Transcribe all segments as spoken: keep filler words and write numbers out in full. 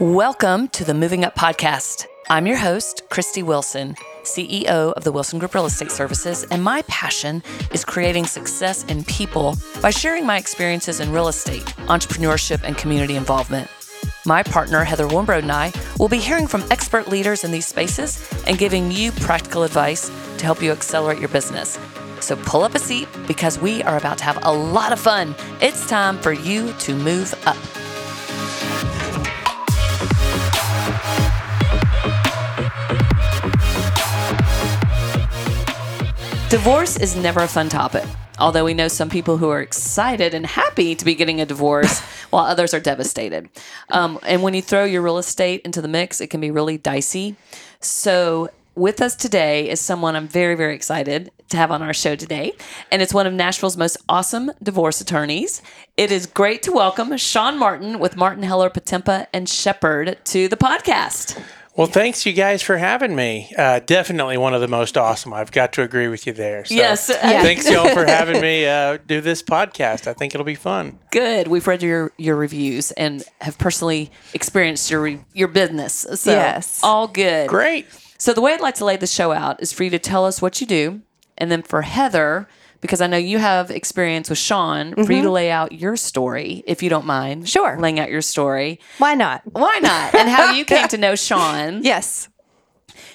Welcome to the Moving Up Podcast. I'm your host, Christy Wilson, C E O of the Wilson Group Real Estate Services, and my passion is creating success in people by sharing my experiences in real estate, entrepreneurship, and community involvement. My partner, Heather Wimbrow, and I will be hearing from expert leaders in these spaces and giving you practical advice to help you accelerate your business. So pull up a seat because we are about to have a lot of fun. It's time for you to move up. Divorce is never a fun topic, although we know some people who are excited and happy to be getting a divorce while others are devastated. Um, and when you throw your real estate into the mix, it can be really dicey. So with us today is someone I'm very, very excited to have on our show today. And it's one of Nashville's most awesome divorce attorneys. It is great to welcome Sean Martin with Martin Heller, Potempa, and Shepherd to the podcast. Well, thanks, you guys, for having me. Uh, definitely one of the most awesome. I've got to agree with you there. So yes. Yeah. Thanks, y'all, for having me uh, do this podcast. I think it'll be fun. Good. We've read your, your reviews and have personally experienced your re- your business. So yes. All good. Great. So the way I'd like to lay the show out is for you to tell us what you do, and then for Heather, because I know you have experience with Sean, mm-hmm. for you to lay out your story, if you don't mind. Sure. Laying out your story. Why not? Why not? And how you came to know Sean. Yes.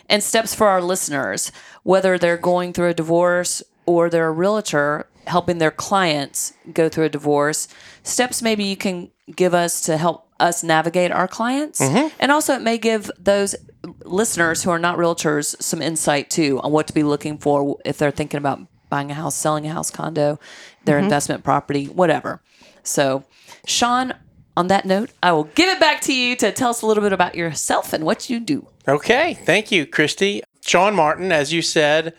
And steps for our listeners, whether they're going through a divorce or they're a realtor helping their clients go through a divorce, steps maybe you can give us to help us navigate our clients. Mm-hmm. And also it may give those listeners who are not realtors some insight, too, on what to be looking for if they're thinking about buying a house, selling a house, condo, their mm-hmm. investment property, whatever. So, Sean, on that note, I will give it back to you to tell us a little bit about yourself and what you do. Okay. Thank you, Christy. Sean Martin, as you said,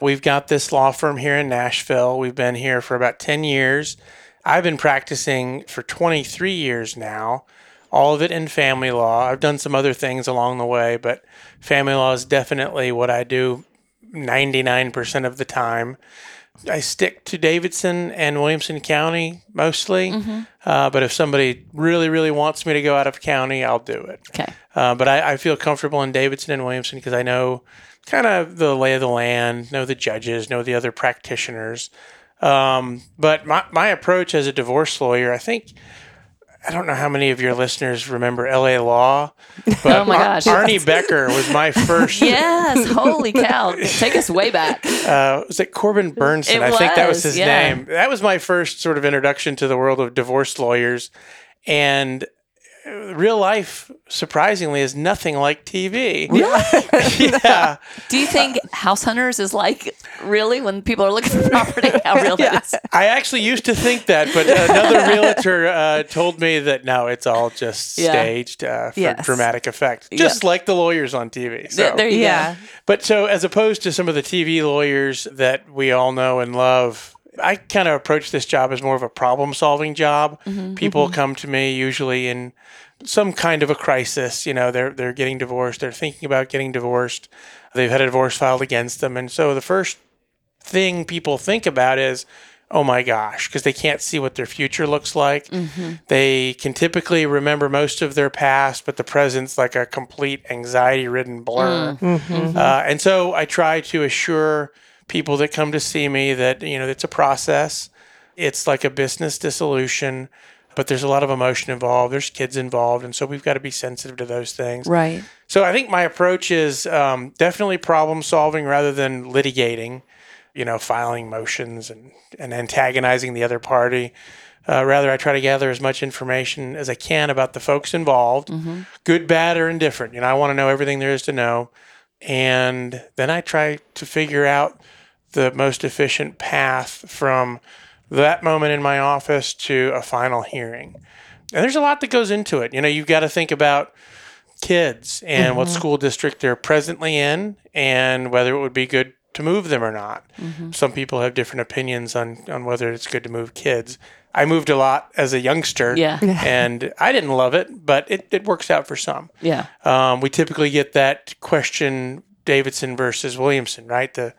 we've got this law firm here in Nashville. We've been here for about ten years. I've been practicing for twenty-three years now, all of it in family law. I've done some other things along the way, but family law is definitely what I do ninety-nine percent of the time. I stick to Davidson and Williamson County mostly, mm-hmm. uh, but if somebody really, really wants me to go out of county, I'll do it. Okay. Uh, but I, I feel comfortable in Davidson and Williamson because I know kind of the lay of the land, know the judges, know the other practitioners. Um, but my, my approach as a divorce lawyer, I think... I don't know how many of your listeners remember L A Law, but oh my gosh, Ar- Arnie Becker was my first. Yes, holy cow. Take us way back. Uh, was it Corbin Burns? I was, think that was his yeah. name. That was my first sort of introduction to the world of divorce lawyers. And real life, surprisingly, is nothing like T V. Really? Yeah. Do you think House Hunters is like, really, when people are looking for property, how real yeah. that is? I actually used to think that, but another realtor uh, told me that, no, it's all just yeah. staged uh, for yes. dramatic effect, just yeah. like the lawyers on T V. So. There, there you yeah. go. But so as opposed to some of the T V lawyers that we all know and love, I kind of approach this job as more of a problem-solving job. Mm-hmm, People mm-hmm. come to me usually in some kind of a crisis. You know, they're they're getting divorced. They're thinking about getting divorced. They've had a divorce filed against them. And so the first thing people think about is, oh, my gosh, because they can't see what their future looks like. Mm-hmm. They can typically remember most of their past, but the present's like a complete anxiety-ridden blur. Mm-hmm. Uh, and so I try to assure people that come to see me that, you know, it's a process. It's like a business dissolution, but there's a lot of emotion involved. There's kids involved. And so we've got to be sensitive to those things. Right. So I think my approach is um, definitely problem solving rather than litigating, you know, filing motions and, and antagonizing the other party. Uh, rather, I try to gather as much information as I can about the folks involved, mm-hmm. good, bad, or indifferent. You know, I want to know everything there is to know. And then I try to figure out the most efficient path from that moment in my office to a final hearing. And there's a lot that goes into it. You know, you've got to think about kids and mm-hmm. what school district they're presently in and whether it would be good to move them or not. Mm-hmm. Some people have different opinions on, on whether it's good to move kids. I moved a lot as a youngster, yeah. and I didn't love it, but it, it works out for some. Yeah, um, we typically get that question, Davidson versus Williamson, right? The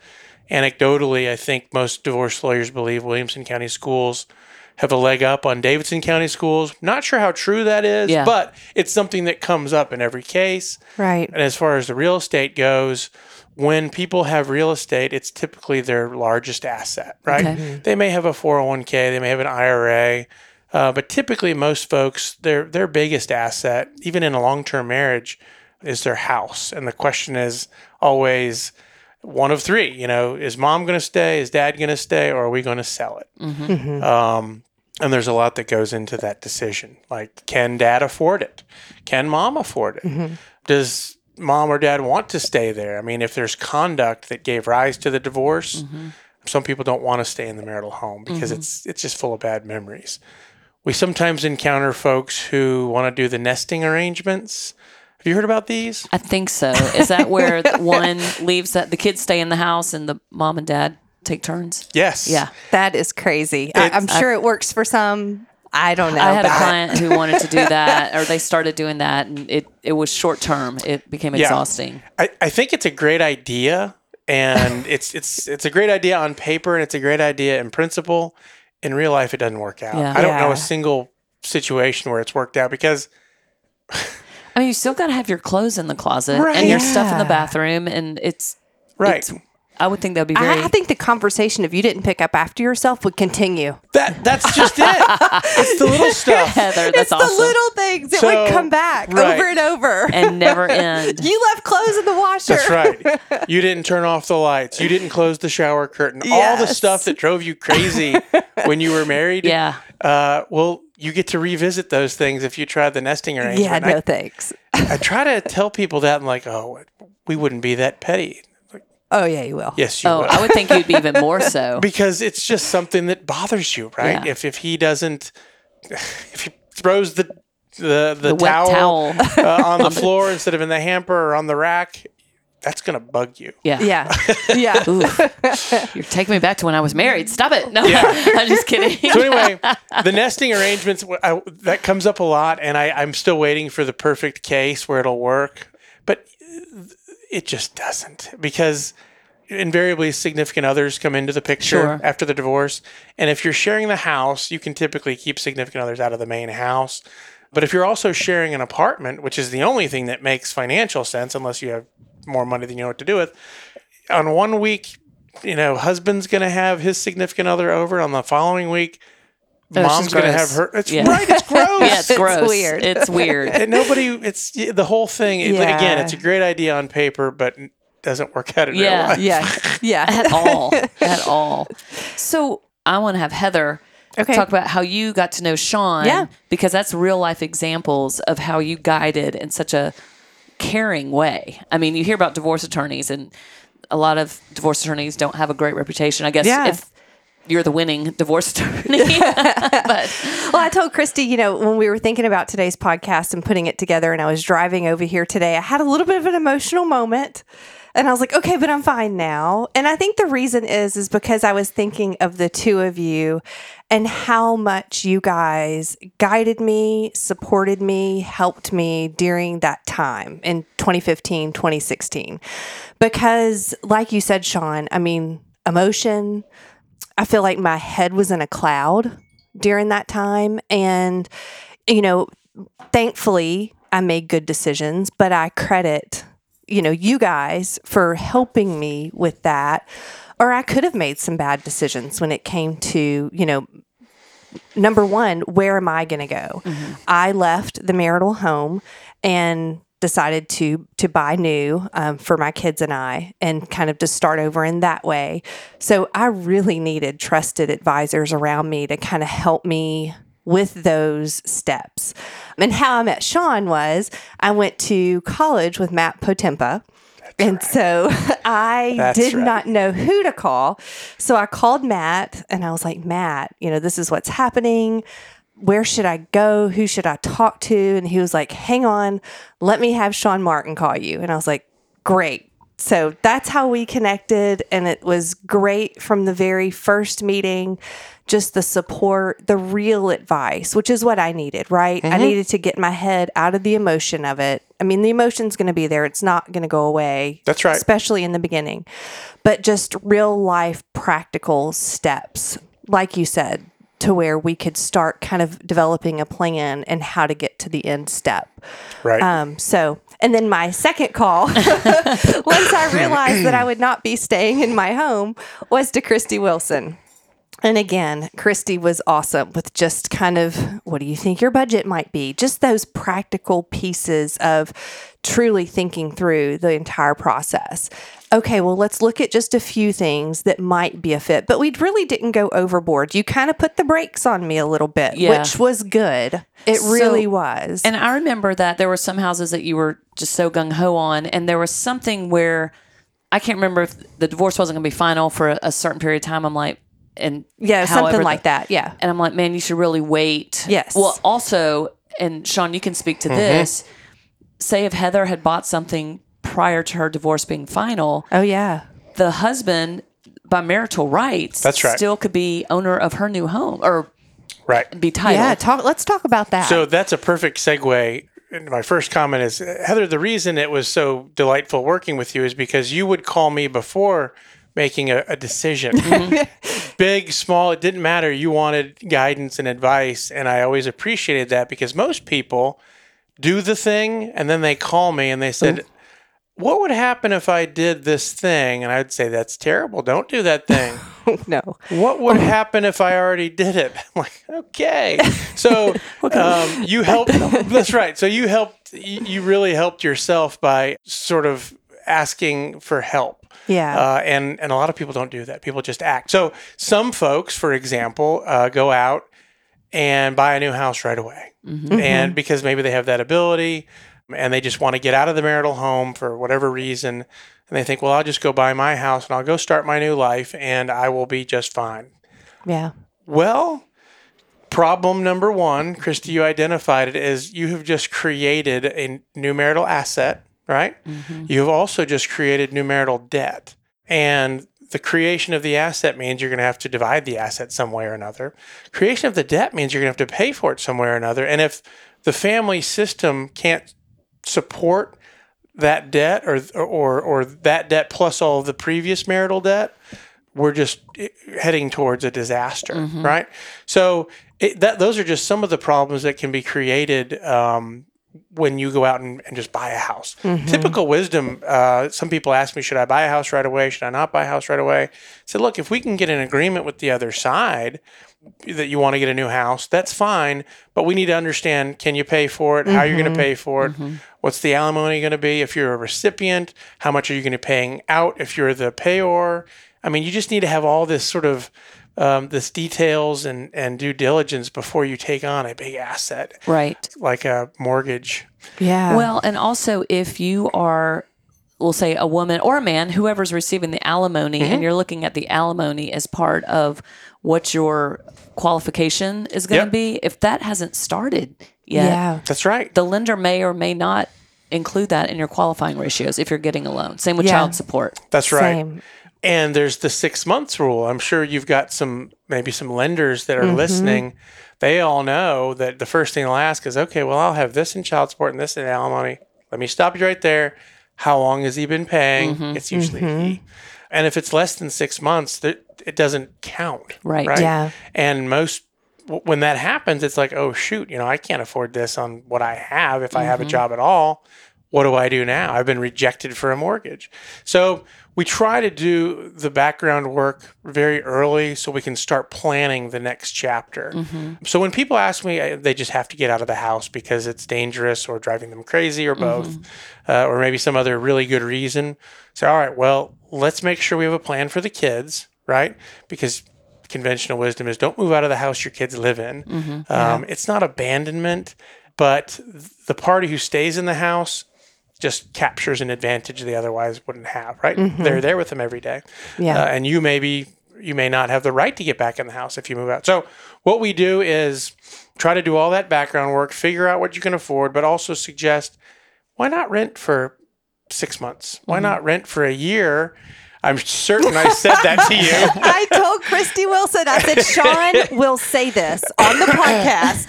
anecdotally, I think most divorce lawyers believe Williamson County schools have a leg up on Davidson County schools. Not sure how true that is, yeah. but it's something that comes up in every case. Right. And as far as the real estate goes, when people have real estate, it's typically their largest asset, right? Okay. They may have a four oh one k, they may have an I R A, uh, but typically most folks, their their biggest asset, even in a long-term marriage, is their house. And the question is always one of three, you know, is mom going to stay, is dad going to stay, or are we going to sell it? Mm-hmm. Mm-hmm. Um, and there's a lot that goes into that decision. Like, can dad afford it? Can mom afford it? Mm-hmm. Does mom or dad want to stay there? I mean, if there's conduct that gave rise to the divorce, mm-hmm. some people don't want to stay in the marital home because mm-hmm. it's it's just full of bad memories. We sometimes encounter folks who want to do the nesting arrangements. Have you heard about these? I think so. Is that where one leaves, that the kids stay in the house and the mom and dad take turns? Yes. Yeah. That is crazy. I, I'm sure I, it works for some. I don't know. I had a client who wanted to do that, or they started doing that, and it, it was short term. It became exhausting. Yeah. I, I think it's a great idea, and it's it's it's a great idea on paper, and it's a great idea in principle. In real life, it doesn't work out. Yeah. I don't yeah. know a single situation where it's worked out because... I mean, you still got to have your clothes in the closet right. and your yeah. stuff in the bathroom, and it's... Right. It's, I would think that would be very... I, I think the conversation, if you didn't pick up after yourself, would continue. That That's just it. It's the little stuff. Heather, that's it's awesome. It's the little things. It so, would come back right. over and over. And never end. You left clothes in the washer. That's right. You didn't turn off the lights. You didn't close the shower curtain. Yes. All the stuff that drove you crazy when you were married. Yeah. Uh, well, you get to revisit those things if you try the nesting arrangement. Yeah, no I, thanks. I try to tell people that, and like, oh, we wouldn't be that petty. Oh, yeah, you will. Yes, you oh, will. I would think you'd be even more so. Because it's just something that bothers you, right? Yeah. If if he doesn't, if he throws the the, the, the towel, towel. Uh, on the floor instead of in the hamper or on the rack, that's going to bug you. Yeah. Yeah. yeah. You're taking me back to when I was married. Stop it. No, yeah. I'm just kidding. So anyway, the nesting arrangements, I, that comes up a lot, and I, I'm still waiting for the perfect case where it'll work. But... It just doesn't, because invariably significant others come into the picture sure. after the divorce. And if you're sharing the house, you can typically keep significant others out of the main house. But if you're also sharing an apartment, which is the only thing that makes financial sense, unless you have more money than you know what to do with, on one week, you know, husband's going to have his significant other over. On the following week, oh, mom's going to have her. It's yeah. right. It's gross. yeah, it's gross. It's weird. It's weird. And nobody, it's the whole thing. It, yeah. Again, it's a great idea on paper, but doesn't work out in yeah, real life. Yeah. Yeah. At all. At all. So I want to have Heather okay. talk about how you got to know Sean. Yeah. Because that's real life examples of how you guided in such a caring way. I mean, you hear about divorce attorneys, and a lot of divorce attorneys don't have a great reputation. I guess yeah. if you're the winning divorce attorney. but Well, I told Christy, you know, when we were thinking about today's podcast and putting it together, and I was driving over here today, I had a little bit of an emotional moment, and I was like, okay, but I'm fine now. And I think the reason is, is because I was thinking of the two of you and how much you guys guided me, supported me, helped me during that time in twenty fifteen, twenty sixteen, because like you said, Sean, I mean, emotion, I feel like my head was in a cloud during that time. And, you know, thankfully I made good decisions, but I credit, you know, you guys for helping me with that. Or I could have made some bad decisions when it came to, you know, number one, where am I going to go? Mm-hmm. I left the marital home and decided to to buy new um, for my kids and I, and kind of to start over in that way. So I really needed trusted advisors around me to kind of help me with those steps. And how I met Sean was I went to college with Matt Potempa. That's and right. so I That's did right. not know who to call. So I called Matt and I was like, Matt, you know, this is what's happening. Where should I go? Who should I talk to? And he was like, hang on, let me have Sean Martin call you. And I was like, great. So that's how we connected. And it was great from the very first meeting, just the support, the real advice, which is what I needed, right? Mm-hmm. I needed to get my head out of the emotion of it. I mean, the emotion's going to be there. It's not going to go away. That's right. Especially in the beginning. But just real life practical steps, like you said, to where we could start kind of developing a plan and how to get to the end step. Right. Um, so, and then my second call, once I realized that I would not be staying in my home, was to Christy Wilson. And again, Christy was awesome with just kind of, what do you think your budget might be? Just those practical pieces of truly thinking through the entire process. Okay, well, let's look at just a few things that might be a fit, but we really didn't go overboard. You kind of put the brakes on me a little bit, yeah. which was good. It so, really was. And I remember that there were some houses that you were just so gung-ho on, and there was something where, I can't remember if the divorce wasn't going to be final for a, a certain period of time. I'm like, and yeah, something like the, that. Yeah. And I'm like, man, you should really wait. Yes. Well, also, and Sean, you can speak to mm-hmm. this. Say if Heather had bought something prior to her divorce being final. Oh, yeah. The husband, by marital rights, that's right. still could be owner of her new home or right. be titled. Yeah. Talk, let's talk about that. So that's a perfect segue. My first comment is, Heather, the reason it was so delightful working with you is because you would call me before making a, a decision. Mm-hmm. Big, small, it didn't matter. You wanted guidance and advice, and I always appreciated that because most people do the thing, and then they call me, and they said, Ooh. What would happen if I did this thing? And I'd say, that's terrible. Don't do that thing. No. What would happen if I already did it? I'm like, okay. So um, you helped. That's right. So you helped. You really helped yourself by sort of asking for help. Yeah, uh, and and a lot of people don't do that. People just act. So some folks, for example, uh, go out and buy a new house right away, mm-hmm. and because maybe they have that ability, and they just want to get out of the marital home for whatever reason, and they think, well, I'll just go buy my house and I'll go start my new life, and I will be just fine. Yeah. Well, problem number one, Christy, you identified it, is you have just created a new marital asset. Right? Mm-hmm. You've also just created new marital debt. And the creation of the asset means you're going to have to divide the asset some way or another. Creation of the debt means you're going to have to pay for it some way or another. And if the family system can't support that debt or or or that debt plus all of the previous marital debt, we're just heading towards a disaster, mm-hmm. right? So it, that those are just some of the problems that can be created um when you go out and, and just buy a house. Mm-hmm. Typical wisdom, uh, some people ask me, should I buy a house right away? Should I not buy a house right away? I said, look, if we can get an agreement with the other side that you want to get a new house, that's fine, but we need to understand, can you pay for it? Mm-hmm. How you're going to pay for it? Mm-hmm. What's the alimony going to be if you're a recipient? How much are you going to be paying out if you're the payor? I mean, you just need to have all this sort of Um, this details and, and due diligence before you take on a big asset. Right. Like a mortgage. Yeah. Well, and also if you are, we'll say a woman or a man, whoever's receiving the alimony, mm-hmm. and you're looking at the alimony as part of what your qualification is going to yep. be, if that hasn't started yet. Yeah. That's right. The lender may or may not include that in your qualifying ratios if you're getting a loan. Same with yeah. child support. That's right. Same. And there's the six months rule. I'm sure you've got some, maybe some lenders that are mm-hmm. listening. They all know that the first thing they'll ask is, okay, well, I'll have this in child support and this in alimony. Let me stop you right there. How long has he been paying? Mm-hmm. It's usually mm-hmm. he. And if it's less than six months, it doesn't count. Right. right? Yeah. And most, when that happens, it's like, oh, shoot, you know, I can't afford this on what I have if mm-hmm. I have a job at all. What do I do now? I've been rejected for a mortgage. So we try to do the background work very early so we can start planning the next chapter. Mm-hmm. So when people ask me, they just have to get out of the house because it's dangerous or driving them crazy or both, mm-hmm. uh, or maybe some other really good reason. So, all right, well, let's make sure we have a plan for the kids, right? Because conventional wisdom is don't move out of the house your kids live in. Mm-hmm. Um, yeah. It's not abandonment, but the party who stays in the house just captures an advantage they otherwise wouldn't have, right? Mm-hmm. They're there with them every day. Yeah. Uh, and you maybe you may not have the right to get back in the house if you move out. So what we do is try to do all that background work, figure out what you can afford, but also suggest, why not rent for six months? Why mm-hmm. not rent for a year? I'm certain I said that to you. I told Christy Wilson, I said, Sean will say this on the podcast.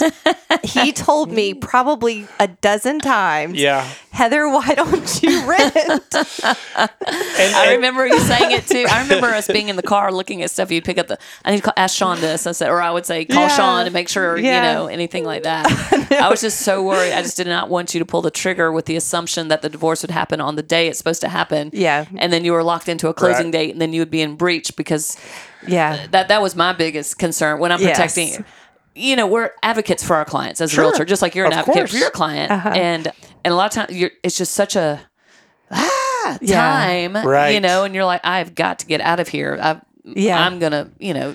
He told me probably a dozen times. Yeah. Heather, why don't you rent? and, and, I remember you saying it too. I remember us being in the car looking at stuff. You'd pick up the, I need to call, ask Sean this. I said, or I would say, call yeah, Sean and make sure, yeah. you know, anything like that. I, I was just so worried. I just did not want you to pull the trigger with the assumption that the divorce would happen on the day it's supposed to happen. Yeah. And then you were locked into a closing right. date, and then you would be in breach because yeah, that, that was my biggest concern when I'm protecting yes. You know, we're advocates for our clients as sure. a realtor, just like you're an of advocate course. For your client. Uh-huh. And and a lot of times, you're, it's just such a ah, time, yeah. right. you know, and you're like, I've got to get out of here. I, yeah. I'm going to, you know,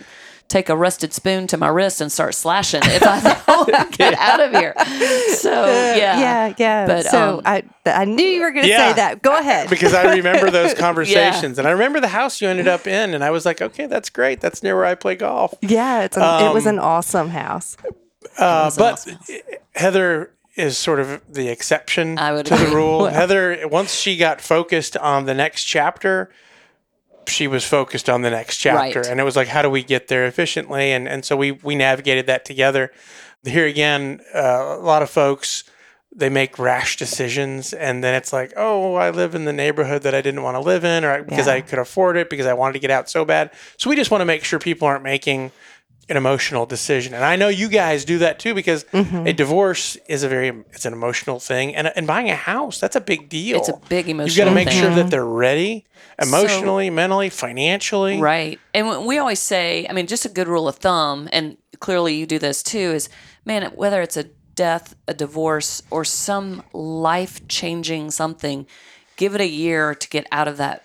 take a rusted spoon to my wrist and start slashing if I don't get out of here. So, yeah. Yeah, yeah. But, so um, I I knew you were going to yeah, say that. Go ahead. Because I remember those conversations. yeah. And I remember the house you ended up in. And I was like, okay, that's great. That's near where I play golf. Yeah, it's an, um, it was an awesome house. Uh, an but awesome house. Heather is sort of the exception I would to agree. The rule. Well, Heather, once she got focused on the next chapter, she was focused on the next chapter. Right. And it was like, how do we get there efficiently? And and so we we navigated that together. Here again, uh, a lot of folks, they make rash decisions. And then it's like, oh, I live in the neighborhood that I didn't want to live in, or because yeah. I could afford it, because I wanted to get out so bad. So we just want to make sure people aren't making an emotional decision. And I know you guys do that too, because mm-hmm. a divorce is a very, it's an emotional thing. And and buying a house, that's a big deal. It's a big emotional thing. You've got to make thing. Sure that they're ready emotionally, so, mentally, financially. Right. And we always say, I mean, just a good rule of thumb, and clearly you do this too, is, man, whether it's a death, a divorce, or some life-changing something, give it a year to get out of that.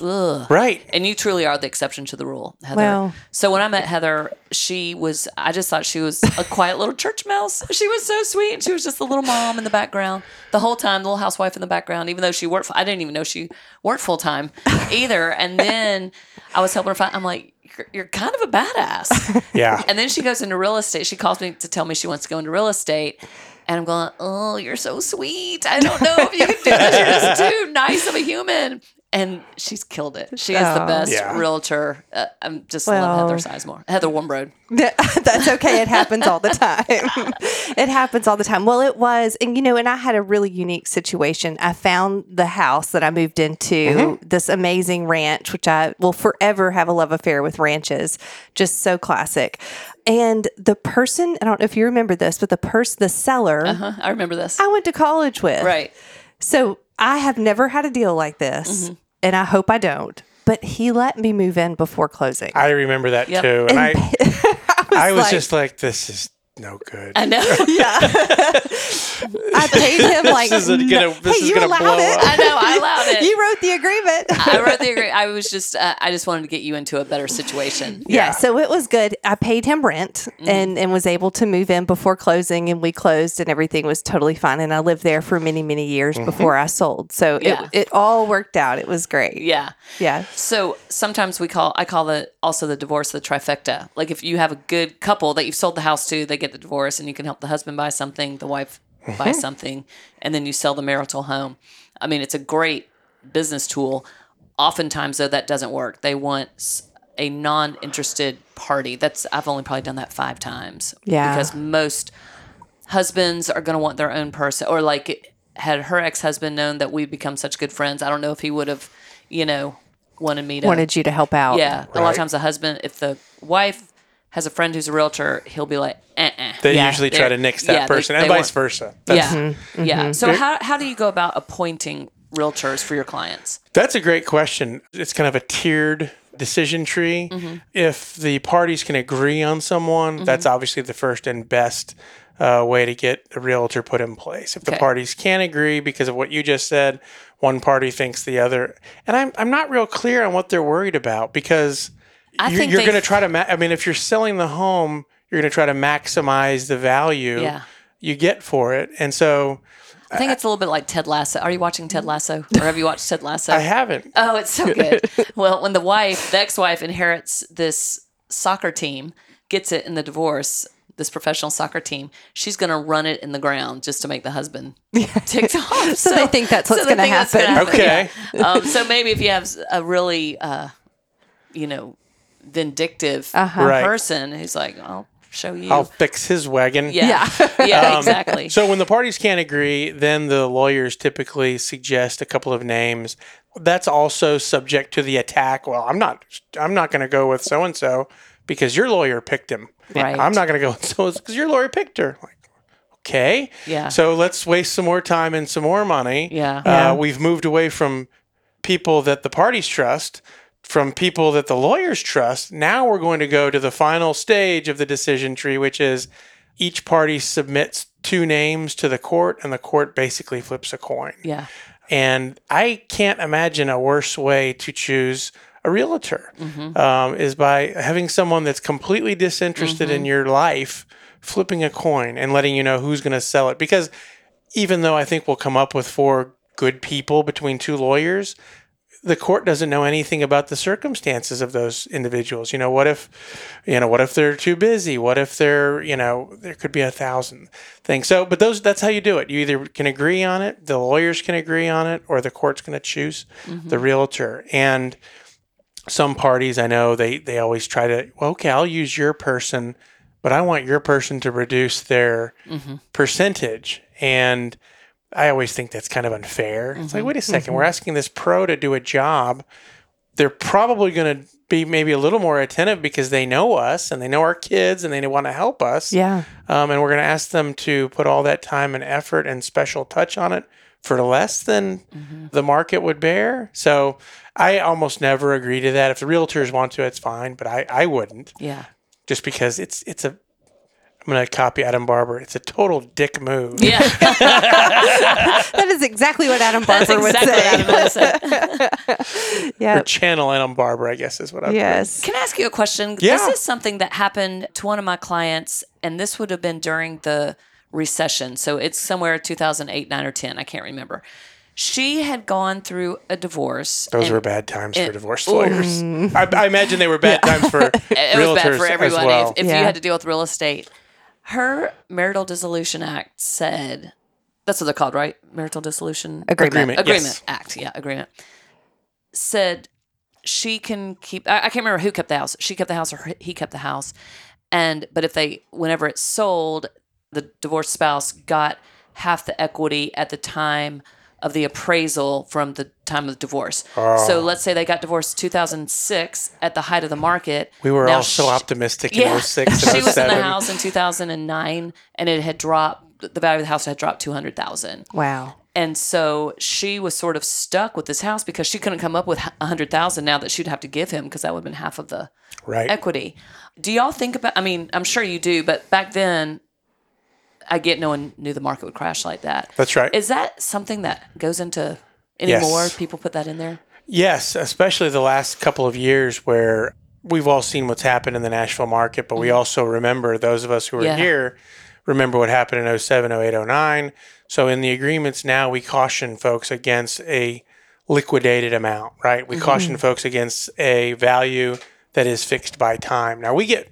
Ugh. Right. And you truly are the exception to the rule, Heather. Well, so when I met Heather, she was, I just thought she was a quiet little church mouse. She was so sweet. And she was just the little mom in the background the whole time, the little housewife in the background, even though she worked, I didn't even know she worked full time either. And then I was helping her find, I'm like, you're, you're kind of a badass. Yeah. And then she goes into real estate. She calls me to tell me she wants to go into real estate. And I'm going, oh, you're so sweet. I don't know if you can do this. You're just too nice of a human. And she's killed it. She is oh, the best yeah. realtor. Uh, I'm just well, love Heather Sizemore. Heather Wormbrood. That's okay. It happens all the time. It happens all the time. Well, it was, and you know, and I had a really unique situation. I found the house that I moved into, mm-hmm. this amazing ranch, which I will forever have a love affair with ranches. Just so classic. And the person, I don't know if you remember this, but the person, the seller, uh-huh. I remember this. I went to college with. Right. So I have never had a deal like this, mm-hmm. and I hope I don't, but he let me move in before closing. I remember that, yep. too. And, and I, I was, I was like, just like, this is no good. I know. Yeah. I paid him like, this is going to blow it. Up. I know, I allowed it. You wrote the agreement. I wrote the agreement. I was just, uh, I just wanted to get you into a better situation. Yeah, yeah. So it was good. I paid him rent mm-hmm. and, and was able to move in before closing, and we closed and everything was totally fine. And I lived there for many, many years mm-hmm. before I sold. So yeah. it, it all worked out. It was great. Yeah. Yeah. So sometimes we call, I call it also the divorce, the trifecta. Like if you have a good couple that you've sold the house to, they get the divorce, and you can help the husband buy something, the wife buy something, and then you sell the marital home. I mean, it's a great business tool. Oftentimes, though, that doesn't work. They want a non-interested party. That's I've only probably done that five times. Yeah, because most husbands are going to want their own person. Or like, had her ex-husband known that we've become such good friends, I don't know if he would have, you know, wanted me to wanted you to help out. Yeah, right. A lot of times the husband, if the wife has a friend who's a realtor, he'll be like, uh-uh. They yeah. usually try They're, to nix that yeah, person they, they and vice weren't. Versa. That's, yeah. Mm-hmm. yeah. So how how do you go about appointing realtors for your clients? That's a great question. It's kind of a tiered decision tree. Mm-hmm. If the parties can agree on someone, mm-hmm. that's obviously the first and best uh, way to get a realtor put in place. If okay. the parties can't agree because of what you just said, one party thinks the other. And I'm I'm not real clear on what they're worried about, because I you're, you're going to try to, ma- I mean, if you're selling the home, you're going to try to maximize the value yeah. you get for it. And so I think I, it's a little bit like Ted Lasso. Are you watching Ted Lasso? Or have you watched Ted Lasso? I haven't. Oh, it's so good. Well, when the wife, the ex-wife inherits this soccer team, gets it in the divorce, this professional soccer team, she's going to run it in the ground just to make the husband ticked off. So, so they think that's what's so going to happen. happen. Okay. Yeah. Um, so maybe if you have a really, uh, you know, vindictive uh-huh. right. person who's like, oh, show you. I'll fix his wagon. Yeah, yeah, yeah um, exactly. So when the parties can't agree, then the lawyers typically suggest a couple of names. That's also subject to the attack. Well, I'm not I'm not going to go with so-and-so because your lawyer picked him. Right. I'm not going to go with so-and-so because your lawyer picked her. Like, okay. Yeah. So let's waste some more time and some more money. Yeah. Uh, yeah. We've moved away from people that the parties trust, from people that the lawyers trust. Now we're going to go to the final stage of the decision tree, which is each party submits two names to the court, and the court basically flips a coin. Yeah. And I can't imagine a worse way to choose a realtor, mm-hmm. um, is by having someone that's completely disinterested mm-hmm. in your life flipping a coin and letting you know who's going to sell it. Because even though I think we'll come up with four good people between two lawyers, the court doesn't know anything about the circumstances of those individuals. You know, what if, you know, what if they're too busy? What if they're, you know, there could be a thousand things. So, but those, that's how you do it. You either can agree on it, the lawyers can agree on it, or the court's going to choose mm-hmm. the realtor. And some parties, I know they, they always try to, well, okay, I'll use your person, but I want your person to reduce their mm-hmm. percentage. And I always think that's kind of unfair. Mm-hmm. It's like, wait a second, mm-hmm. we're asking this pro to do a job. They're probably going to be maybe a little more attentive because they know us and they know our kids and they want to help us. Yeah. Um, and we're going to ask them to put all that time and effort and special touch on it for less than mm-hmm. the market would bear. So I almost never agree to that. If the realtors want to, it's fine, but I, I wouldn't. Yeah. Just because it's it's a... I'm going to copy Adam Barber. It's a total dick move. Yeah. That is exactly what Adam Barber would exactly say. That's exactly what Adam would say. Yep. Or channel Adam Barber, I guess, is what I've yes. heard. Can I ask you a question? Yeah. This is something that happened to one of my clients, and this would have been during the recession. So it's somewhere two thousand eight, nine, or ten. I can't remember. She had gone through a divorce. Those and, were bad times and, for divorce lawyers. Mm. I, I imagine they were bad yeah. times for realtors as well. It was bad for everyone well. if, if yeah. you had to deal with real estate. Her Marital Dissolution Act said, that's what they're called, right? Marital Dissolution Agreement. Agreement, agreement yes. Act, yeah, agreement. Said she can keep, I, I can't remember who kept the house. She kept the house or he kept the house. And, but if they, whenever it sold, the divorced spouse got half the equity at the time of the appraisal from the time of the divorce. Oh. So let's say they got divorced in two thousand six at the height of the market. We were now all she, so optimistic in yeah, oh six and she oh seven. She was in the house in two thousand nine and it had dropped, the value of the house had dropped two hundred thousand dollars. Wow. And so she was sort of stuck with this house because she couldn't come up with one hundred thousand dollars now that she'd have to give him because that would have been half of the right. equity. Do y'all think about, I mean, I'm sure you do, but back then, I get no one knew the market would crash like that. That's right. Is that something that goes into anymore? Yes. People put that in there? Yes, especially the last couple of years where we've all seen what's happened in the Nashville market, but mm-hmm. we also remember, those of us who are yeah. here, remember what happened in oh seven, oh eight, oh nine. So in the agreements now, we caution folks against a liquidated amount, right? We mm-hmm. caution folks against a value that is fixed by time. Now we get,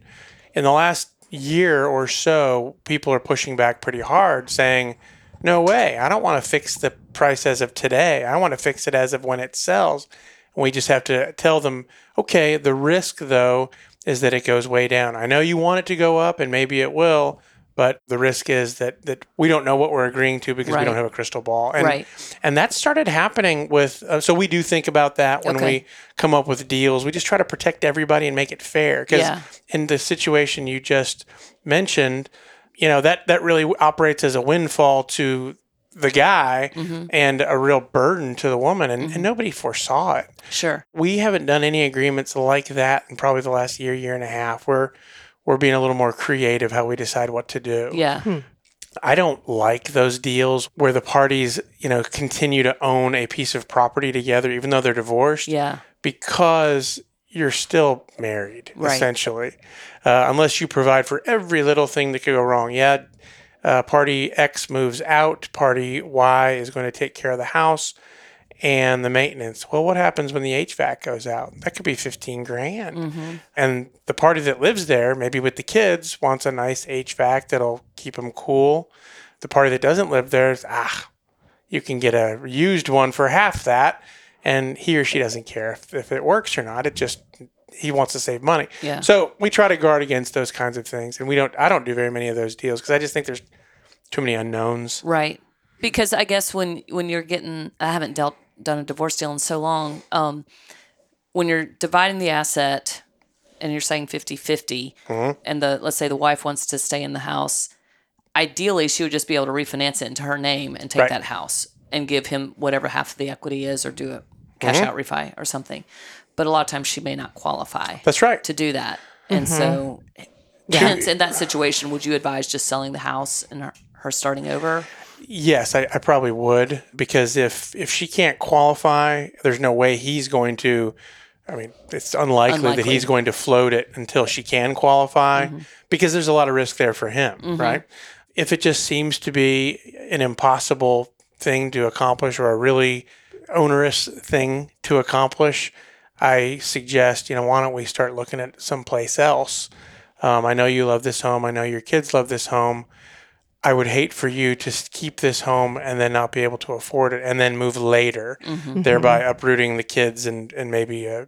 in the last year or so, people are pushing back pretty hard saying, no way, I don't want to fix the price as of today. I want to fix it as of when it sells. And we just have to tell them, okay, the risk though is that it goes way down. I know you want it to go up and maybe it will, but the risk is that, that we don't know what we're agreeing to because right. we don't have a crystal ball. And, right. and that started happening with, uh, so we do think about that when okay. we come up with deals. We just try to protect everybody and make it fair. Because yeah. in the situation you just mentioned, you know, that, that really operates as a windfall to the guy mm-hmm. and a real burden to the woman. And, mm-hmm. and nobody foresaw it. Sure. We haven't done any agreements like that in probably the last year, year and a half. We're, We're being a little more creative how we decide what to do. Yeah. Hmm. I don't like those deals where the parties, you know, continue to own a piece of property together, even though they're divorced. Yeah. Because you're still married, right. essentially, uh, unless you provide for every little thing that could go wrong. Yeah. Uh, party X moves out. Party Y is going to take care of the house and the maintenance. Well, what happens when the H V A C goes out? That could be fifteen grand. Mm-hmm. And the party that lives there, maybe with the kids, wants a nice H V A C that'll keep them cool. The party that doesn't live there is, ah, you can get a used one for half that. And he or she doesn't care if, if it works or not. It just he wants to save money. Yeah. So we try to guard against those kinds of things. And we don't, I don't do very many of those deals because I just think there's too many unknowns. Right. Because I guess when, when you're getting, I haven't dealt, done a divorce deal in so long. Um, when you're dividing the asset and you're saying fifty-fifty mm-hmm. and the, let's say the wife wants to stay in the house, ideally she would just be able to refinance it into her name and take right. that house and give him whatever half of the equity is or do a cash mm-hmm. out refi or something. But a lot of times she may not qualify That's right. to do that. And mm-hmm. so hence, in that situation, would you advise just selling the house and her, her starting over? Yes, I, I probably would, because if, if she can't qualify, there's no way he's going to, I mean, it's unlikely, unlikely. that he's going to float it until she can qualify, mm-hmm. because there's a lot of risk there for him, mm-hmm. right? If it just seems to be an impossible thing to accomplish or a really onerous thing to accomplish, I suggest, you know, why don't we start looking at someplace else? Um, I know you love this home. I know your kids love this home. I would hate for you to keep this home and then not be able to afford it and then move later, mm-hmm. thereby uprooting the kids and, and maybe uh,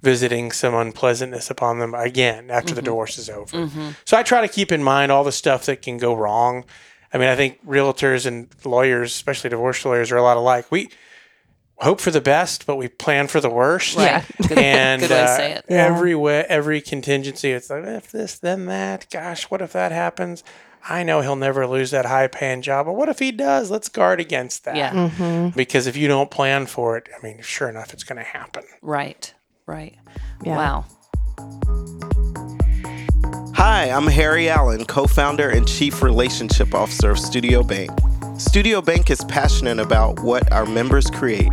visiting some unpleasantness upon them again after mm-hmm. the divorce is over. Mm-hmm. So I try to keep in mind all the stuff that can go wrong. I mean, I think realtors and lawyers, especially divorce lawyers, are a lot alike. We hope for the best, but we plan for the worst. Right. Yeah. And Good way to say it. Uh, yeah. every, way, every contingency, it's like, if this, then that, gosh, what if that happens? I know he'll never lose that high-paying job, but what if he does? Let's guard against that. Yeah. Mm-hmm. Because if you don't plan for it, I mean, sure enough, it's going to happen. Right, right. Yeah. Wow. Hi, I'm Harry Allen, co-founder and chief relationship officer of Studio Bank. Studio Bank is passionate about what our members create,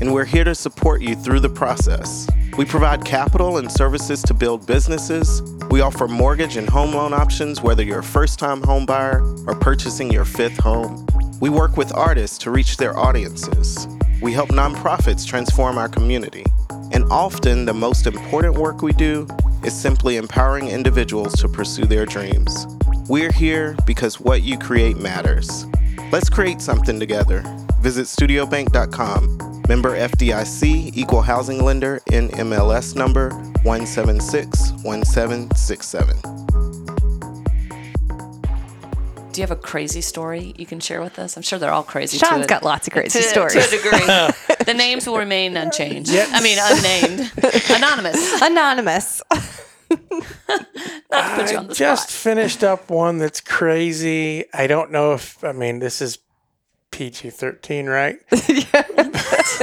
and we're here to support you through the process. We provide capital and services to build businesses. We offer mortgage and home loan options, whether you're a first-time home buyer or purchasing your fifth home. We work with artists to reach their audiences. We help nonprofits transform our community. And often, the most important work we do is simply empowering individuals to pursue their dreams. We're here because what you create matters. Let's create something together. Visit studio bank dot com. Member F D I C, equal housing lender, N M L S number one seven six one seven six seven. Do you have a crazy story you can share with us? I'm sure they're all crazy. Sean's got lots of crazy to, stories. To a degree. The names will remain unchanged. Yes. I mean, unnamed. Anonymous. Anonymous. Not to put you on the I spot. Just finished up one that's crazy. I don't know if, I mean, this is P G thirteen, right? It depends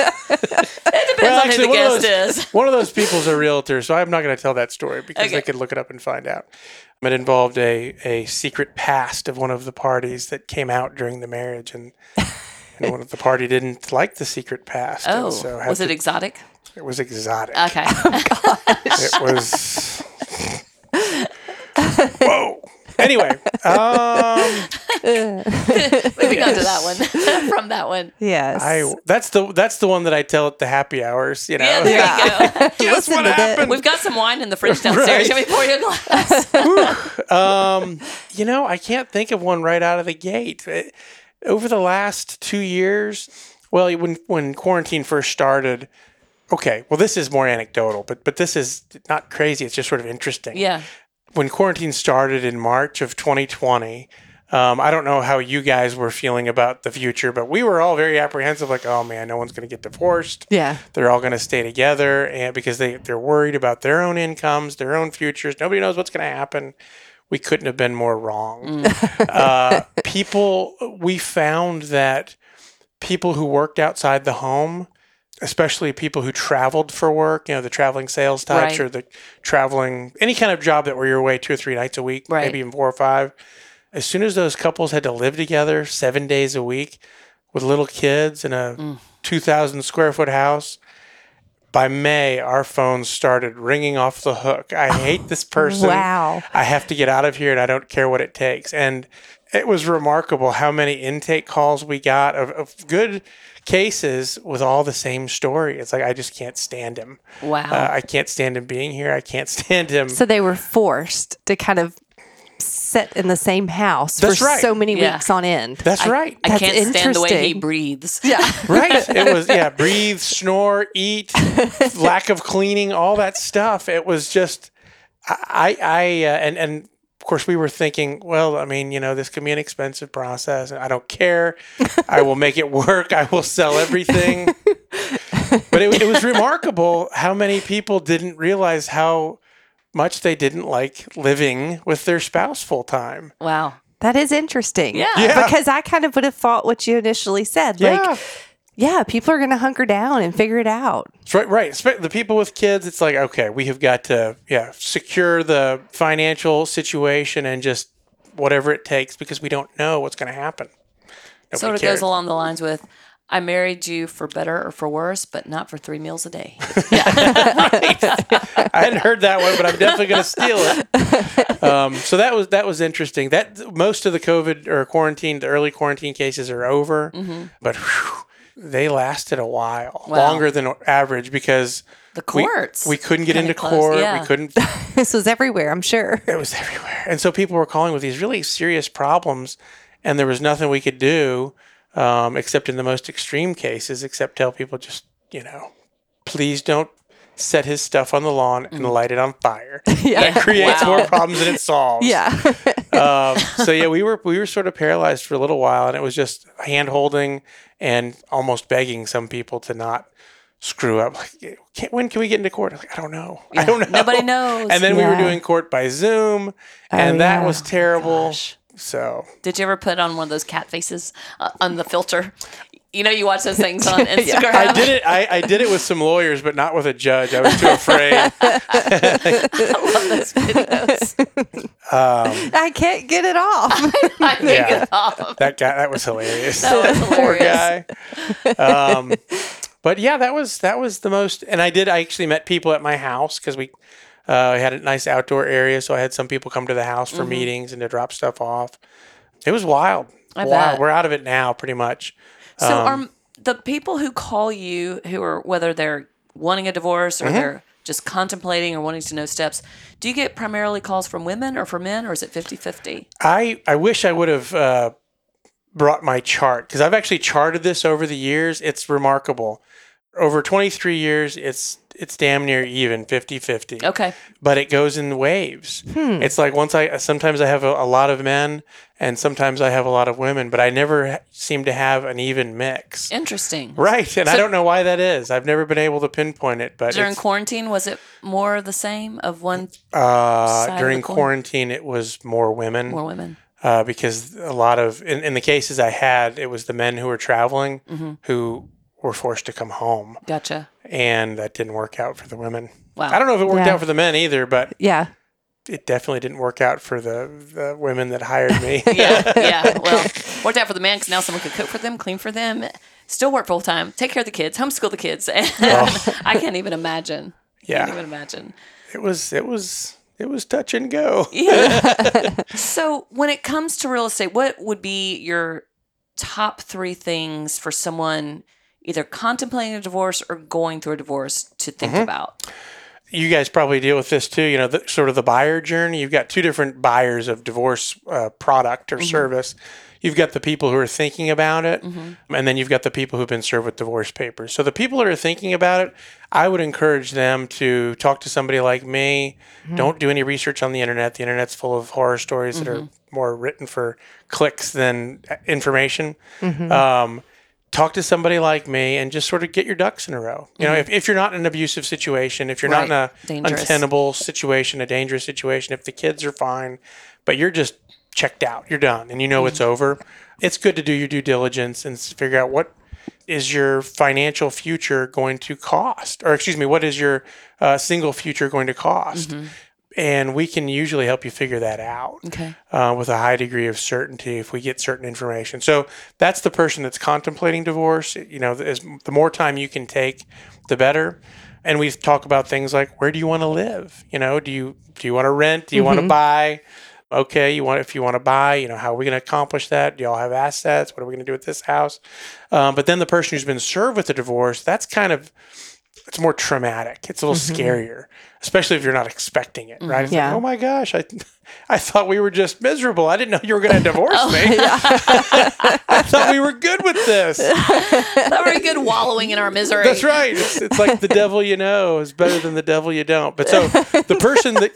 well, on actually, who the guest those, is. One of those people's a realtor, so I'm not going to tell that story because okay. they could look it up and find out. It involved a, a secret past of one of the parties that came out during the marriage, and, and one of the party didn't like the secret past. Oh, so was it to, exotic? It was exotic. Okay. Oh, gosh. It was... Whoa. Anyway, um, moving yes. on to that one from that one. Yes, I, that's the that's the one that I tell at the happy hours. You know, yeah, there yeah. you go. Guess what happened? We've got some wine in the fridge downstairs. Right. Can we pour you a glass? um, you know, I can't think of one right out of the gate. It, over the last two years, well, when when quarantine first started. Okay, well, this is more anecdotal, but but this is not crazy. It's just sort of interesting. Yeah. When quarantine started in March of twenty twenty, um, I don't know how you guys were feeling about the future, but we were all very apprehensive, like, oh man, no one's going to get divorced. Yeah. They're all going to stay together and because they, they're worried about their own incomes, their own futures. Nobody knows what's going to happen. We couldn't have been more wrong. Mm. uh, people, we found that people who worked outside the home, especially people who traveled for work, you know, the traveling sales types right. or the traveling, any kind of job that were your way two or three nights a week, right. maybe even four or five. As soon as those couples had to live together seven days a week with little kids in a mm. two thousand square foot house, by May, our phones started ringing off the hook. I hate this person. Wow. I have to get out of here and I don't care what it takes. And it was remarkable how many intake calls we got of, of good cases with all the same story. It's like, I just can't stand him. Wow. Uh, I can't stand him being here. I can't stand him. So they were forced to kind of sit in the same house that's for right. so many yeah. weeks on end. That's I, right. I that's can't stand the way he breathes. Yeah. Right. It was, yeah, breathe, snore, eat, lack of cleaning, all that stuff. It was just, I, I, uh, and, and, of course, we were thinking, well, I mean, you know, this could be an expensive process. I don't care. I will make it work. I will sell everything. But it, it was remarkable how many people didn't realize how much they didn't like living with their spouse full time. Wow. That is interesting. Yeah. yeah. Because I kind of would have thought what you initially said. Yeah. Like, yeah, people are going to hunker down and figure it out. Right, right. The people with kids, it's like, okay, we have got to, yeah, secure the financial situation and just whatever it takes because we don't know what's going to happen. Nobody sort of cared. Goes along the lines with, I married you for better or for worse, but not for three meals a day. Yeah. Right. I hadn't heard that one, but I'm definitely going to steal it. Um, so that was that was interesting. That most of the COVID or quarantine, the early quarantine cases are over, mm-hmm. but. Whew, they lasted a while, wow. longer than average because the courts. We, we couldn't get Kinda into close. court. Yeah. We couldn't. This was everywhere, I'm sure. It was everywhere. And so people were calling with these really serious problems, and there was nothing we could do um, except in the most extreme cases, except tell people just, you know, please don't set his stuff on the lawn mm. and light it on fire. Yeah. That creates wow. more problems than it solves. Yeah. um, so yeah, we were we were sort of paralyzed for a little while, and it was just hand holding and almost begging some people to not screw up. Like, can't, when can we get into court? I'm like, I don't know. Yeah. I don't know. Nobody knows. And then yeah. we were doing court by Zoom, and oh, that yeah. was terrible. Gosh. So, did you ever put on one of those cat faces uh, on the filter? You know, you watch those things on Instagram. Yeah. I did it. I, I did it with some lawyers, but not with a judge. I was too afraid. I love those videos. Um, I can't get it off. I can't yeah, get it off. That guy. That was hilarious. That was hilarious. Poor guy. Um, but yeah, that was that was the most. And I did. I actually met people at my house because we. Uh, I had a nice outdoor area, so I had some people come to the house for mm-hmm. meetings and to drop stuff off. It was wild. I wild. Bet. We're out of it now, pretty much. So um, are the people who call you, who are whether they're wanting a divorce or mm-hmm. they're just contemplating or wanting to know steps, do you get primarily calls from women or from men, or is it fifty-fifty? I, I wish I would have uh, brought my chart, because I've actually charted this over the years. It's remarkable. Over twenty-three years, it's it's damn near even, fifty-fifty. Okay. But it goes in waves. Hmm. It's like once I, sometimes I have a, a lot of men and sometimes I have a lot of women, but I never seem to have an even mix. Interesting. Right. And so, I don't know why that is. I've never been able to pinpoint it. But during quarantine, was it more the same of one uh, side? During of the quarantine, it was more women. More women. Uh, because a lot of, in, in the cases I had, it was the men who were traveling mm-hmm. who were forced to come home. Gotcha. And that didn't work out for the women. Wow. I don't know if it worked yeah. out for the men either, but yeah, it definitely didn't work out for the, the women that hired me. yeah, yeah. Well, worked out for the men because now someone could cook for them, clean for them, still work full time, take care of the kids, homeschool the kids. And oh. I can't even imagine. Yeah, can't even imagine. It was. It was. It was touch and go. yeah. So when it comes to real estate, what would be your top three things for someone either contemplating a divorce or going through a divorce to think mm-hmm. about? You guys probably deal with this too, you know, the, sort of the buyer journey. You've got two different buyers of divorce uh, product or mm-hmm. service. You've got the people who are thinking about it, mm-hmm. and then you've got the people who've been served with divorce papers. So the people that are thinking about it, I would encourage them to talk to somebody like me. Mm-hmm. Don't do any research on the internet. The internet's full of horror stories mm-hmm. that are more written for clicks than information. Mm-hmm. Um Talk to somebody like me and just sort of get your ducks in a row. You mm-hmm. know, if, if you're not in an abusive situation, if you're right. not in a dangerous. untenable situation, a dangerous situation, if the kids are fine, but you're just checked out, you're done, and you know mm-hmm. it's over, it's good to do your due diligence and figure out what is your financial future going to cost, or excuse me, what is your uh, single future going to cost? Mm-hmm. And we can usually help you figure that out okay. uh, with a high degree of certainty if we get certain information. So that's the person that's contemplating divorce. You know, the more time you can take, the better. And we talk about things like, where do you want to live? You know, do you do you want to rent? Do you mm-hmm. want to buy? Okay, you want if you want to buy, you know, how are we going to accomplish that? Do y'all have assets? What are we going to do with this house? Um, but then the person who's been served with the divorce, that's kind of it's more traumatic. It's a little mm-hmm. scarier, especially if you're not expecting it, right? It's yeah. like, oh my gosh, I I thought we were just miserable. I didn't know you were going to divorce oh, me. Yeah. I thought we were good with this. I thought we were good wallowing in our misery. That's right. It's, it's like the devil you know is better than the devil you don't. But so the person that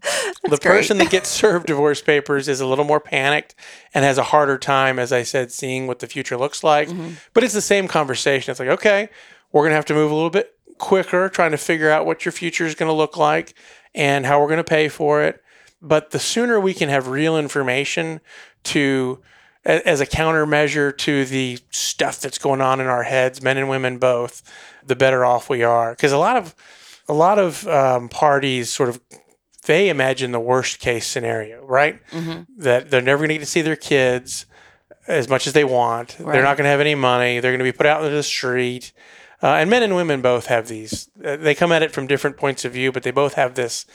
That's the great. person that gets served divorce papers is a little more panicked and has a harder time, as I said, seeing what the future looks like. Mm-hmm. But it's the same conversation. It's like, okay, we're going to have to move a little bit quicker, trying to figure out what your future is going to look like and how we're going to pay for it. But the sooner we can have real information to, as a countermeasure to the stuff that's going on in our heads, men and women both, the better off we are. Because a lot of a lot of um, parties sort of, they imagine the worst case scenario, right? Mm-hmm. That they're never going to get to see their kids as much as they want. Right. They're not going to have any money. They're going to be put out into the street. Uh, and men and women both have these. Uh, they come at it from different points of view, but they both have this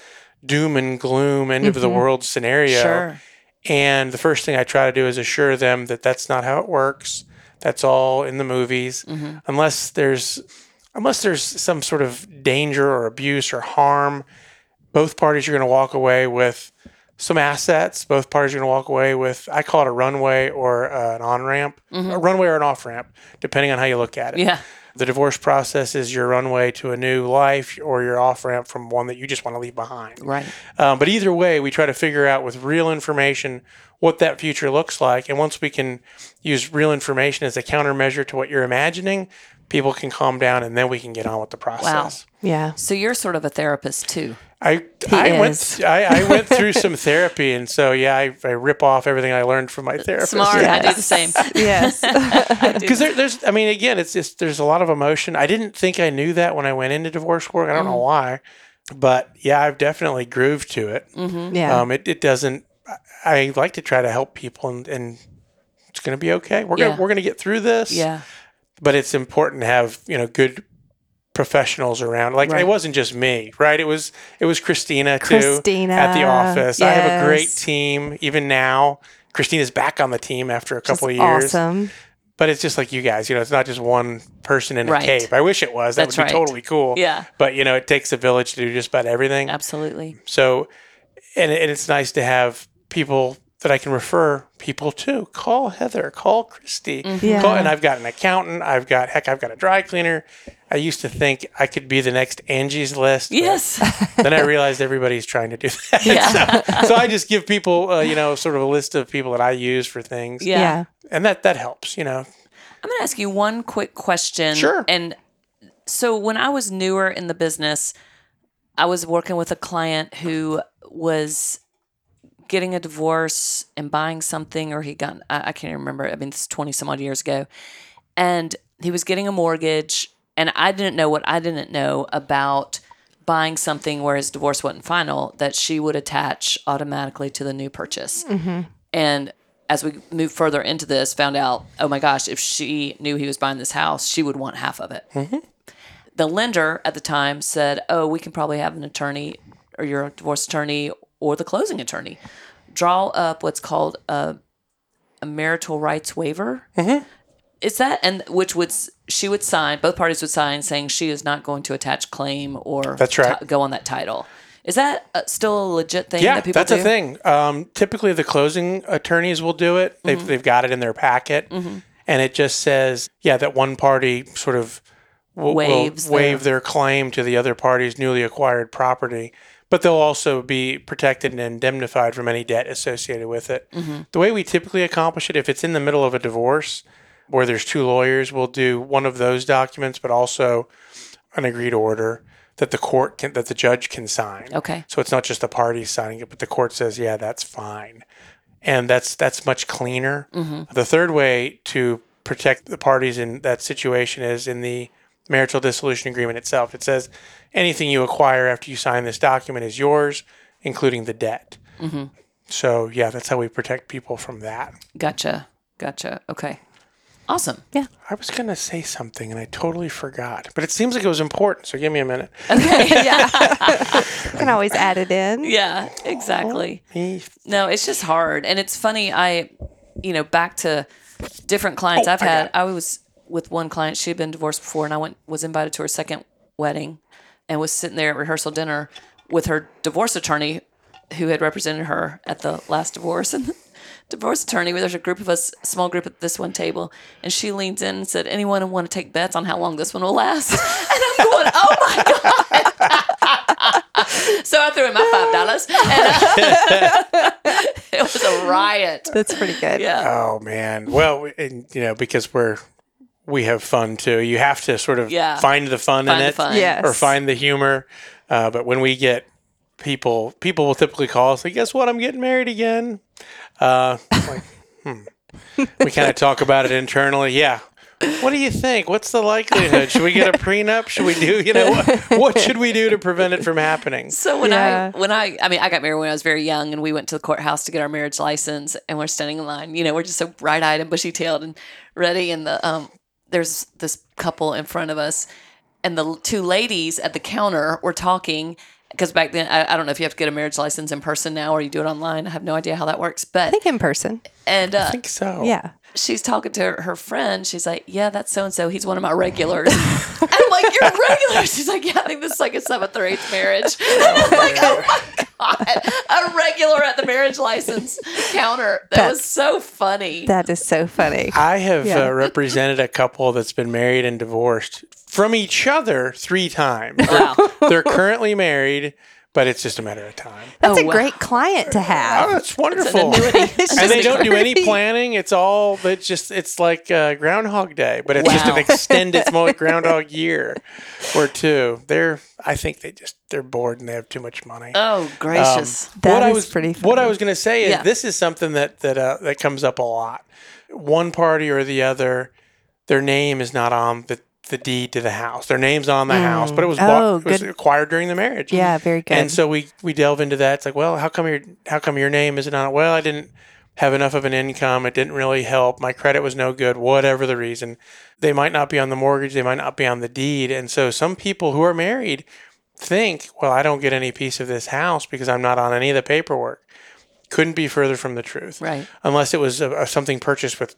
doom and gloom, end mm-hmm. of the world scenario. Sure. And the first thing I try to do is assure them that that's not how it works. That's all in the movies. Mm-hmm. Unless there's, unless there's some sort of danger or abuse or harm, both parties are going to walk away with some assets. Both parties are going to walk away with, I call it a runway or uh, an on-ramp, mm-hmm. a runway or an off-ramp, depending on how you look at it. Yeah. The divorce process is your runway to a new life or your off-ramp from one that you just want to leave behind. Right. Um, but either way, we try to figure out with real information what that future looks like. And once we can use real information as a countermeasure to what you're imagining, people can calm down and then we can get on with the process. Wow. Yeah. So you're sort of a therapist too. I I went, I, I went through some therapy, and so, yeah, I, I rip off everything I learned from my therapist. Smart. Yes. I do the same. Yes. Because there, there's, I mean, again, it's just, there's a lot of emotion. I didn't think I knew that when I went into divorce work. I don't mm-hmm. know why. But, yeah, I've definitely grooved to it. Mm-hmm. Yeah. Um, it, it doesn't, I like to try to help people, and, and it's going to be okay. We're yeah. gonna we're going to get through this. Yeah. But it's important to have, you know, good professionals around. Like right. It wasn't just me, right? It was it was Christina, Christina too at the office. Yes. I have a great team even now. Christina's back on the team after a couple just of years. Awesome. But it's just like you guys, you know, it's not just one person in right. a cape. I wish it was. That That's would be right. totally cool. Yeah. But you know, it takes a village to do just about everything. Absolutely. So and, and it's nice to have people that I can refer people to. Call Heather, call Christy. Mm-hmm. Yeah. Call, and I've got an accountant. I've got, heck, I've got a dry cleaner. I used to think I could be the next Angie's List. Yes. Then I realized everybody's trying to do that. Yeah. so, so I just give people, uh, you know, sort of a list of people that I use for things. Yeah. yeah. And that, that helps, you know. I'm going to ask you one quick question. Sure. And so when I was newer in the business, I was working with a client who was getting a divorce and buying something, or he got, I, I can't remember. I mean, this is twenty some odd years ago. And he was getting a mortgage, and I didn't know what I didn't know about buying something where his divorce wasn't final, that she would attach automatically to the new purchase. Mm-hmm. And as we moved further into this, found out, oh my gosh, if she knew he was buying this house, she would want half of it. Mm-hmm. The lender at the time said, oh, we can probably have an attorney or your divorce attorney or the closing attorney draw up what's called a, a marital rights waiver. Mm-hmm. Is that, and which would, she would sign, both parties would sign saying she is not going to attach claim or that's right. t- go on that title. Is that a, still a legit thing yeah, that people do? Yeah, that's a thing. Um, typically the closing attorneys will do it. They've, mm-hmm. they've got it in their packet. Mm-hmm. And it just says, yeah, that one party sort of w- Waves will waive their claim to the other party's newly acquired property. But they'll also be protected and indemnified from any debt associated with it. Mm-hmm. The way we typically accomplish it, if it's in the middle of a divorce where there's two lawyers, we'll do one of those documents, but also an agreed order that the court can, that the judge can sign. Okay. So it's not just the party signing it, but the court says, yeah, that's fine. And that's that's much cleaner. Mm-hmm. The third way to protect the parties in that situation is in the marital dissolution agreement itself. It says anything you acquire after you sign this document is yours, including the debt. Mm-hmm. So, yeah, that's how we protect people from that. Gotcha. Gotcha. Okay. Awesome. Yeah. I was going to say something, and I totally forgot. But it seems like it was important, so give me a minute. Okay. Yeah. You can always add it in. Yeah, exactly. Oh, no, it's just hard. And it's funny. I, you know, back to different clients oh, I've had, I was – with one client, she had been divorced before, and I went was invited to her second wedding and was sitting there at rehearsal dinner with her divorce attorney who had represented her at the last divorce. And the divorce attorney, there's a group of us, small group at this one table, and she leans in and said, anyone want to take bets on how long this one will last? And I'm going, oh my God. So I threw in my five dollars, and uh, it was a riot. That's pretty good. Yeah. Oh man. Well, and, you know, because we're we have fun too. You have to sort of yeah. find the fun find in the it, fun. Yes. or find the humor. Uh, but when we get people, people will typically call us. Like, guess what? I'm getting married again. Uh, like, hmm. We kind of talk about it internally. Yeah. What do you think? What's the likelihood? Should we get a prenup? Should we do, you know, what, what should we do to prevent it from happening? So when yeah. I, when I, I mean, I got married when I was very young, and we went to the courthouse to get our marriage license, and we're standing in line, you know, we're just so bright eyed and bushy tailed and ready. And the, um, there's this couple in front of us, and the two ladies at the counter were talking. Because back then, I, I don't know if you have to get a marriage license in person now or you do it online. I have no idea how that works. But I think in person. And, uh, I think so. Yeah. She's talking to her, her friend. She's like, yeah, that's so-and-so. He's one of my regulars. And I'm like, you're regular? She's like, yeah, I think this is like a seventh or eighth marriage. And I'm like, oh, my God. A regular at the marriage license counter. That that's, was so funny. That is so funny. I have yeah. uh, represented a couple that's been married and divorced from each other three times. Wow. They're, they're currently married, but it's just a matter of time. That's oh, a wow. great client to have. Oh, it's wonderful. It's an annuity. It's and they don't crazy. do any planning. It's all, it's just, it's like uh, Groundhog Day, but it's wow. just an extended, it's more like Groundhog Year or two. They're, I think they just, they're bored and they have too much money. Oh, gracious. Um, that what is I was, pretty funny. What I was going to say is yeah. this is something that, that, uh, that comes up a lot. One party or the other, their name is not on the the deed to the house. Their name's on the mm. house, but it was, oh, bought, it was acquired during the marriage. Yeah, very good. And so we, we delve into that. It's like, well, how come your how come your name isn't on it? Well, I didn't have enough of an income. It didn't really help. My credit was no good, whatever the reason. They might not be on the mortgage. They might not be on the deed. And so some people who are married think, well, I don't get any piece of this house because I'm not on any of the paperwork. Couldn't be further from the truth. Right. Unless it was a, a something purchased with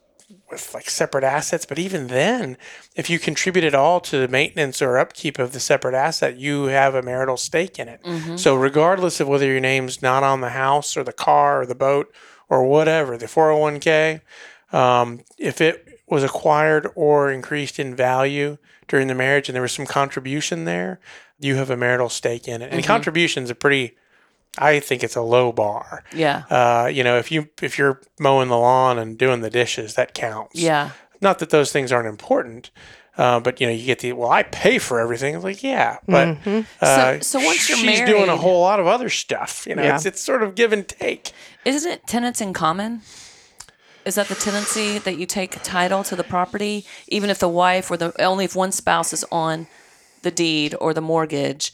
with like separate assets. But even then, if you contribute at all to the maintenance or upkeep of the separate asset, you have a marital stake in it. Mm-hmm. So regardless of whether your name's not on the house or the car or the boat or whatever, the four oh one k, um, if it was acquired or increased in value during the marriage and there was some contribution there, you have a marital stake in it. And mm-hmm. contributions are pretty... I think it's a low bar. Yeah. Uh, you know, if you if you're mowing the lawn and doing the dishes, that counts. Yeah. Not that those things aren't important, uh, but you know, you get the well, I pay for everything. It's like, yeah, but mm-hmm. uh, so, so once you're she's married, doing a whole lot of other stuff. You know, yeah. it's it's sort of give and take. Isn't it tenants in common? Is that the tenancy that you take title to the property, even if the wife or the only if one spouse is on the deed or the mortgage,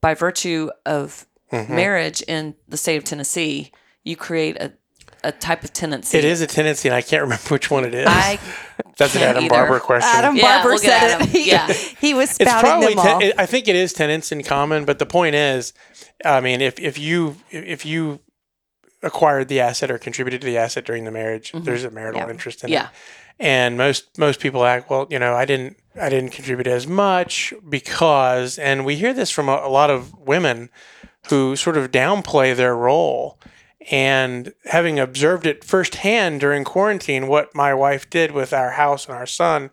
by virtue of Mm-hmm. marriage in the state of Tennessee, you create a, a type of tenancy. It is a tenancy, and I can't remember which one it is. I That's an Adam either. Barber question. Adam yeah, Barber we'll said Adam. it. He, yeah, he was spouting it's them all. Ten, I think it is tenants in common, but the point is, I mean, if if you if you acquired the asset or contributed to the asset during the marriage, mm-hmm. there's a marital yeah. interest in yeah. it. And most most people act, well, you know, I didn't I didn't contribute as much because, and we hear this from a, a lot of women who sort of downplay their role. And having observed it firsthand during quarantine, what my wife did with our house and our son,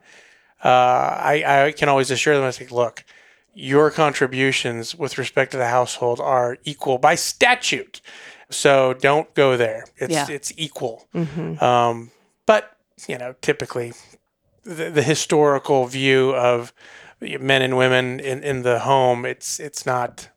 uh, I, I can always assure them, I say, look, your contributions with respect to the household are equal by statute. So don't go there. It's yeah. it's equal. Mm-hmm. Um, but, you know, typically the, the historical view of men and women in, in the home, it's it's not...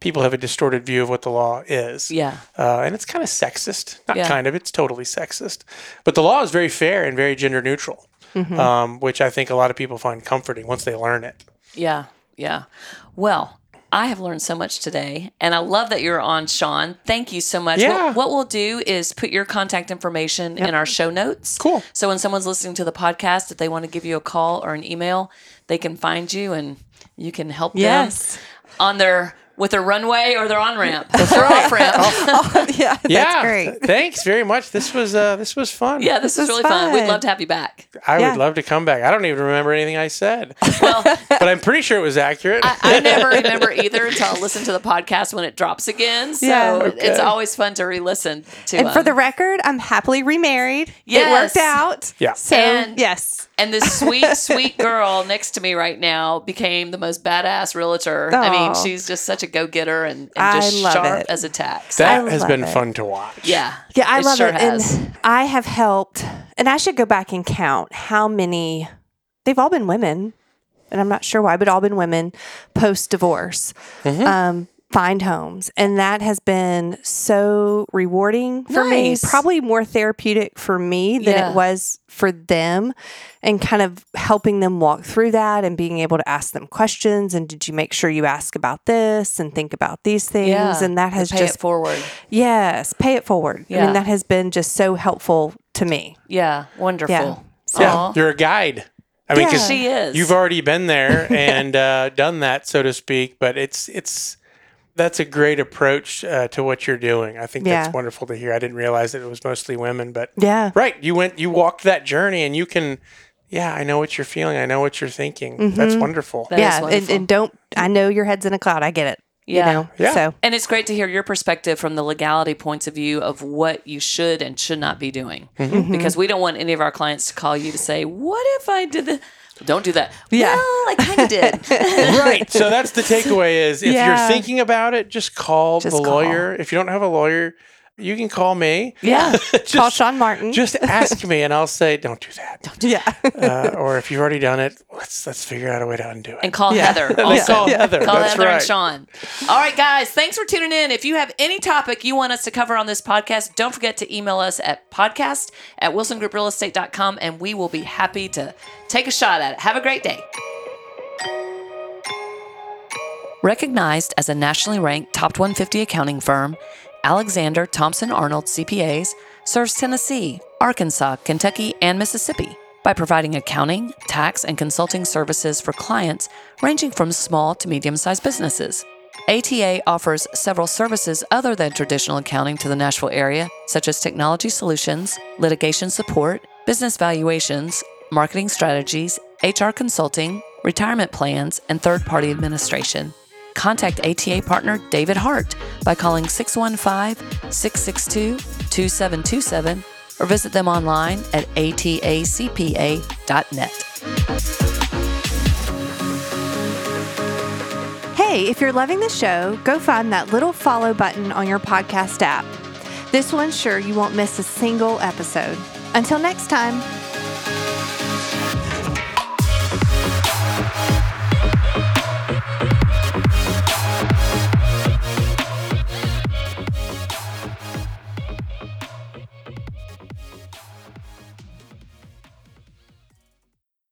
People have a distorted view of what the law is. Yeah. Uh, and it's kind of sexist. Not yeah. kind of, it's totally sexist. But the law is very fair and very gender neutral, mm-hmm. um, which I think a lot of people find comforting once they learn it. Yeah, yeah. Well, I have learned so much today, and I love that you're on, Sean. Thank you so much. Yeah. What, what we'll do is put your contact information yep. in our show notes. Cool. So when someone's listening to the podcast, if they want to give you a call or an email, they can find you and you can help yes. them on their with a runway or their on-ramp. That's right. Off-ramp. Oh, yeah, that's yeah. great. Thanks very much. This was uh, this was fun. Yeah, this, this was, was really fun. fun. We'd love to have you back. I yeah. would love to come back. I don't even remember anything I said. Well, but I'm pretty sure it was accurate. I, I never remember either until I listen to the podcast when it drops again. So yeah. okay. it's always fun to re-listen to. And um, for the record, I'm happily remarried. Yes. It worked out. Yeah. So, and, yes. And this sweet, sweet girl next to me right now became the most badass realtor. Aww. I mean, she's just such a go-getter and, and just sharp it. as a tack. So that has been it. fun to watch. Yeah. Yeah, I it love sure it. Has. And I have helped, and I should go back and count how many, they've all been women, and I'm not sure why, but all been women post-divorce. Mm-hmm. Um find homes. And that has been so rewarding for nice. me, probably more therapeutic for me than yeah. it was for them, and kind of helping them walk through that and being able to ask them questions. And did you make sure you ask about this and think about these things? Yeah. And that has and pay just it forward. Yes. Pay it forward. Yeah. I mean, that has been just so helpful to me. Yeah. Wonderful. Yeah. So, yeah. You're a guide. I mean, yeah. 'cause she is. You've already been there and uh, done that, so to speak, but it's, it's, that's a great approach uh, to what you're doing. I think yeah. that's wonderful to hear. I didn't realize that it was mostly women, but yeah, right. You went, you walked that journey, and you can, yeah, I know what you're feeling. I know what you're thinking. Mm-hmm. That's wonderful. That yeah, is wonderful. And, and don't. I know your head's in a cloud. I get it. Yeah. You know, yeah. So. And it's great to hear your perspective from the legality points of view of what you should and should not be doing, mm-hmm. because we don't want any of our clients to call you to say, "What if I did this?" Don't do that. Yeah. Well, I kind of did. Right. So that's the takeaway is if yeah. you're thinking about it, just call just the call. lawyer. If you don't have a lawyer, you can call me. Yeah. just, call Sean Martin. Just ask me and I'll say, don't do that. Don't do yeah. that. Uh, or if you've already done it, let's let's figure out a way to undo it. And call yeah. Heather also. Call yeah. Heather. Call that's Heather right. and Sean. All right, guys. Thanks for tuning in. If you have any topic you want us to cover on this podcast, don't forget to email us at podcast at wilson group real estate dot com, and we will be happy to take a shot at it. Have a great day. Recognized as a nationally ranked top one hundred fifty accounting firm, Alexander Thompson Arnold C P As serves Tennessee, Arkansas, Kentucky, and Mississippi by providing accounting, tax, and consulting services for clients ranging from small to medium-sized businesses. A T A offers several services other than traditional accounting to the Nashville area, such as technology solutions, litigation support, business valuations, marketing strategies, H R consulting, retirement plans, and third-party administration. Contact A T A partner David Hart by calling six one five, six six two, two seven two seven or visit them online at A T A C P A dot net. Hey, if you're loving the show, go find that little follow button on your podcast app. This will ensure you won't miss a single episode. Until next time.